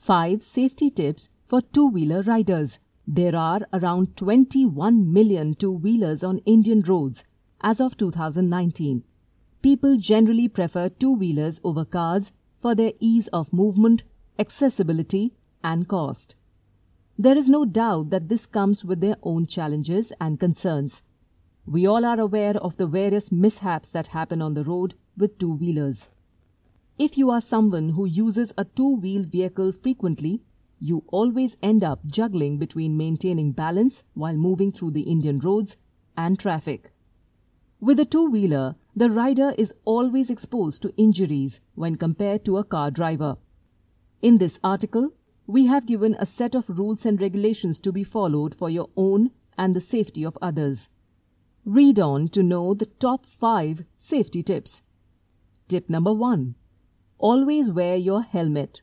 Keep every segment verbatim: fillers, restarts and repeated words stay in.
five safety tips for two-wheeler riders. There are around twenty-one million two-wheelers on Indian roads as of two thousand nineteen. People generally prefer two-wheelers over cars for their ease of movement, accessibility and cost. There is no doubt that this comes with their own challenges and concerns. We all are aware of the various mishaps that happen on the road with two-wheelers. If you are someone who uses a two-wheeled vehicle frequently, you always end up juggling between maintaining balance while moving through the Indian roads and traffic. With a two-wheeler, the rider is always exposed to injuries when compared to a car driver. In this article, we have given a set of rules and regulations to be followed for your own and the safety of others. Read on to know the top five safety tips. Tip number one. Always wear your helmet.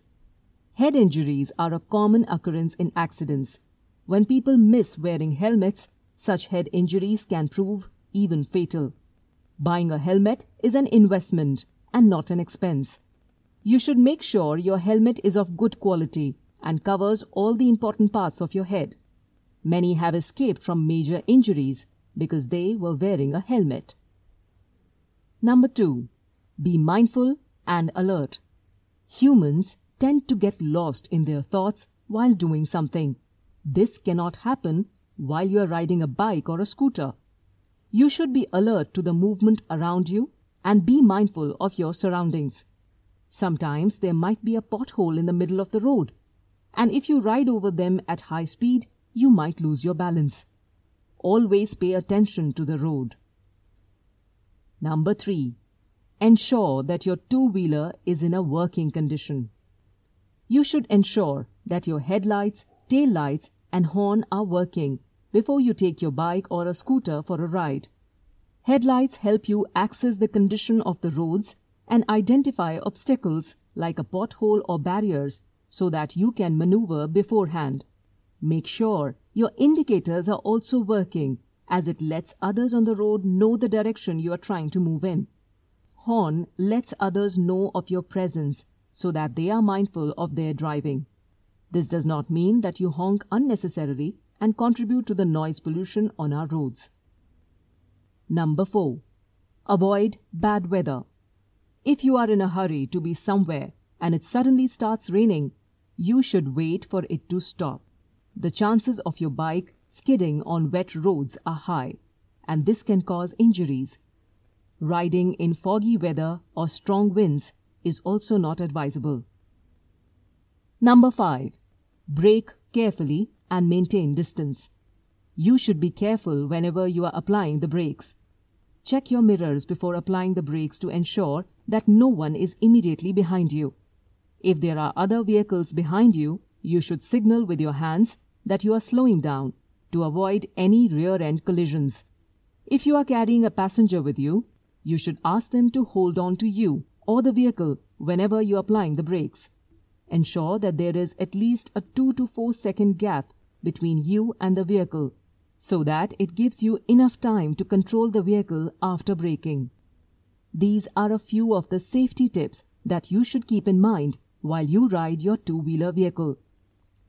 Head injuries are a common occurrence in accidents. When people miss wearing helmets, such head injuries can prove even fatal. Buying a helmet is an investment and not an expense. You should make sure your helmet is of good quality and covers all the important parts of your head. Many have escaped from major injuries because they were wearing a helmet. Number two, be mindful and alert. Humans tend to get lost in their thoughts while doing something. This cannot happen while you are riding a bike or a scooter. You should be alert to the movement around you and be mindful of your surroundings. Sometimes there might be a pothole in the middle of the road, and if you ride over them at high speed, you might lose your balance. Always pay attention to the road. Number three. Ensure that your two-wheeler is in a working condition. You should ensure that your headlights, taillights and horn are working before you take your bike or a scooter for a ride. Headlights help you access the condition of the roads and identify obstacles like a pothole or barriers so that you can maneuver beforehand. Make sure your indicators are also working, as it lets others on the road know the direction you are trying to move in. Horn lets others know of your presence so that they are mindful of their driving. This does not mean that you honk unnecessarily and contribute to the noise pollution on our roads. Number four. Avoid bad weather. If you are in a hurry to be somewhere and it suddenly starts raining, you should wait for it to stop. The chances of your bike skidding on wet roads are high, and this can cause injuries. Riding in foggy weather or strong winds is also not advisable. Number five. Brake carefully and maintain distance. You should be careful whenever you are applying the brakes. Check your mirrors before applying the brakes to ensure that no one is immediately behind you. If there are other vehicles behind you, you should signal with your hands that you are slowing down to avoid any rear-end collisions. If you are carrying a passenger with you, you should ask them to hold on to you or the vehicle whenever you are applying the brakes. Ensure that there is at least a two to four second gap between you and the vehicle so that it gives you enough time to control the vehicle after braking. These are a few of the safety tips that you should keep in mind while you ride your two-wheeler vehicle.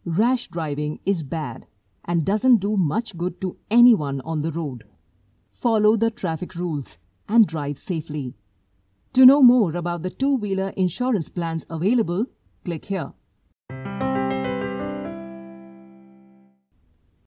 Rash driving is bad and doesn't do much good to anyone on the road. Follow the traffic rules and drive safely. To know more about the two-wheeler insurance plans available, click here.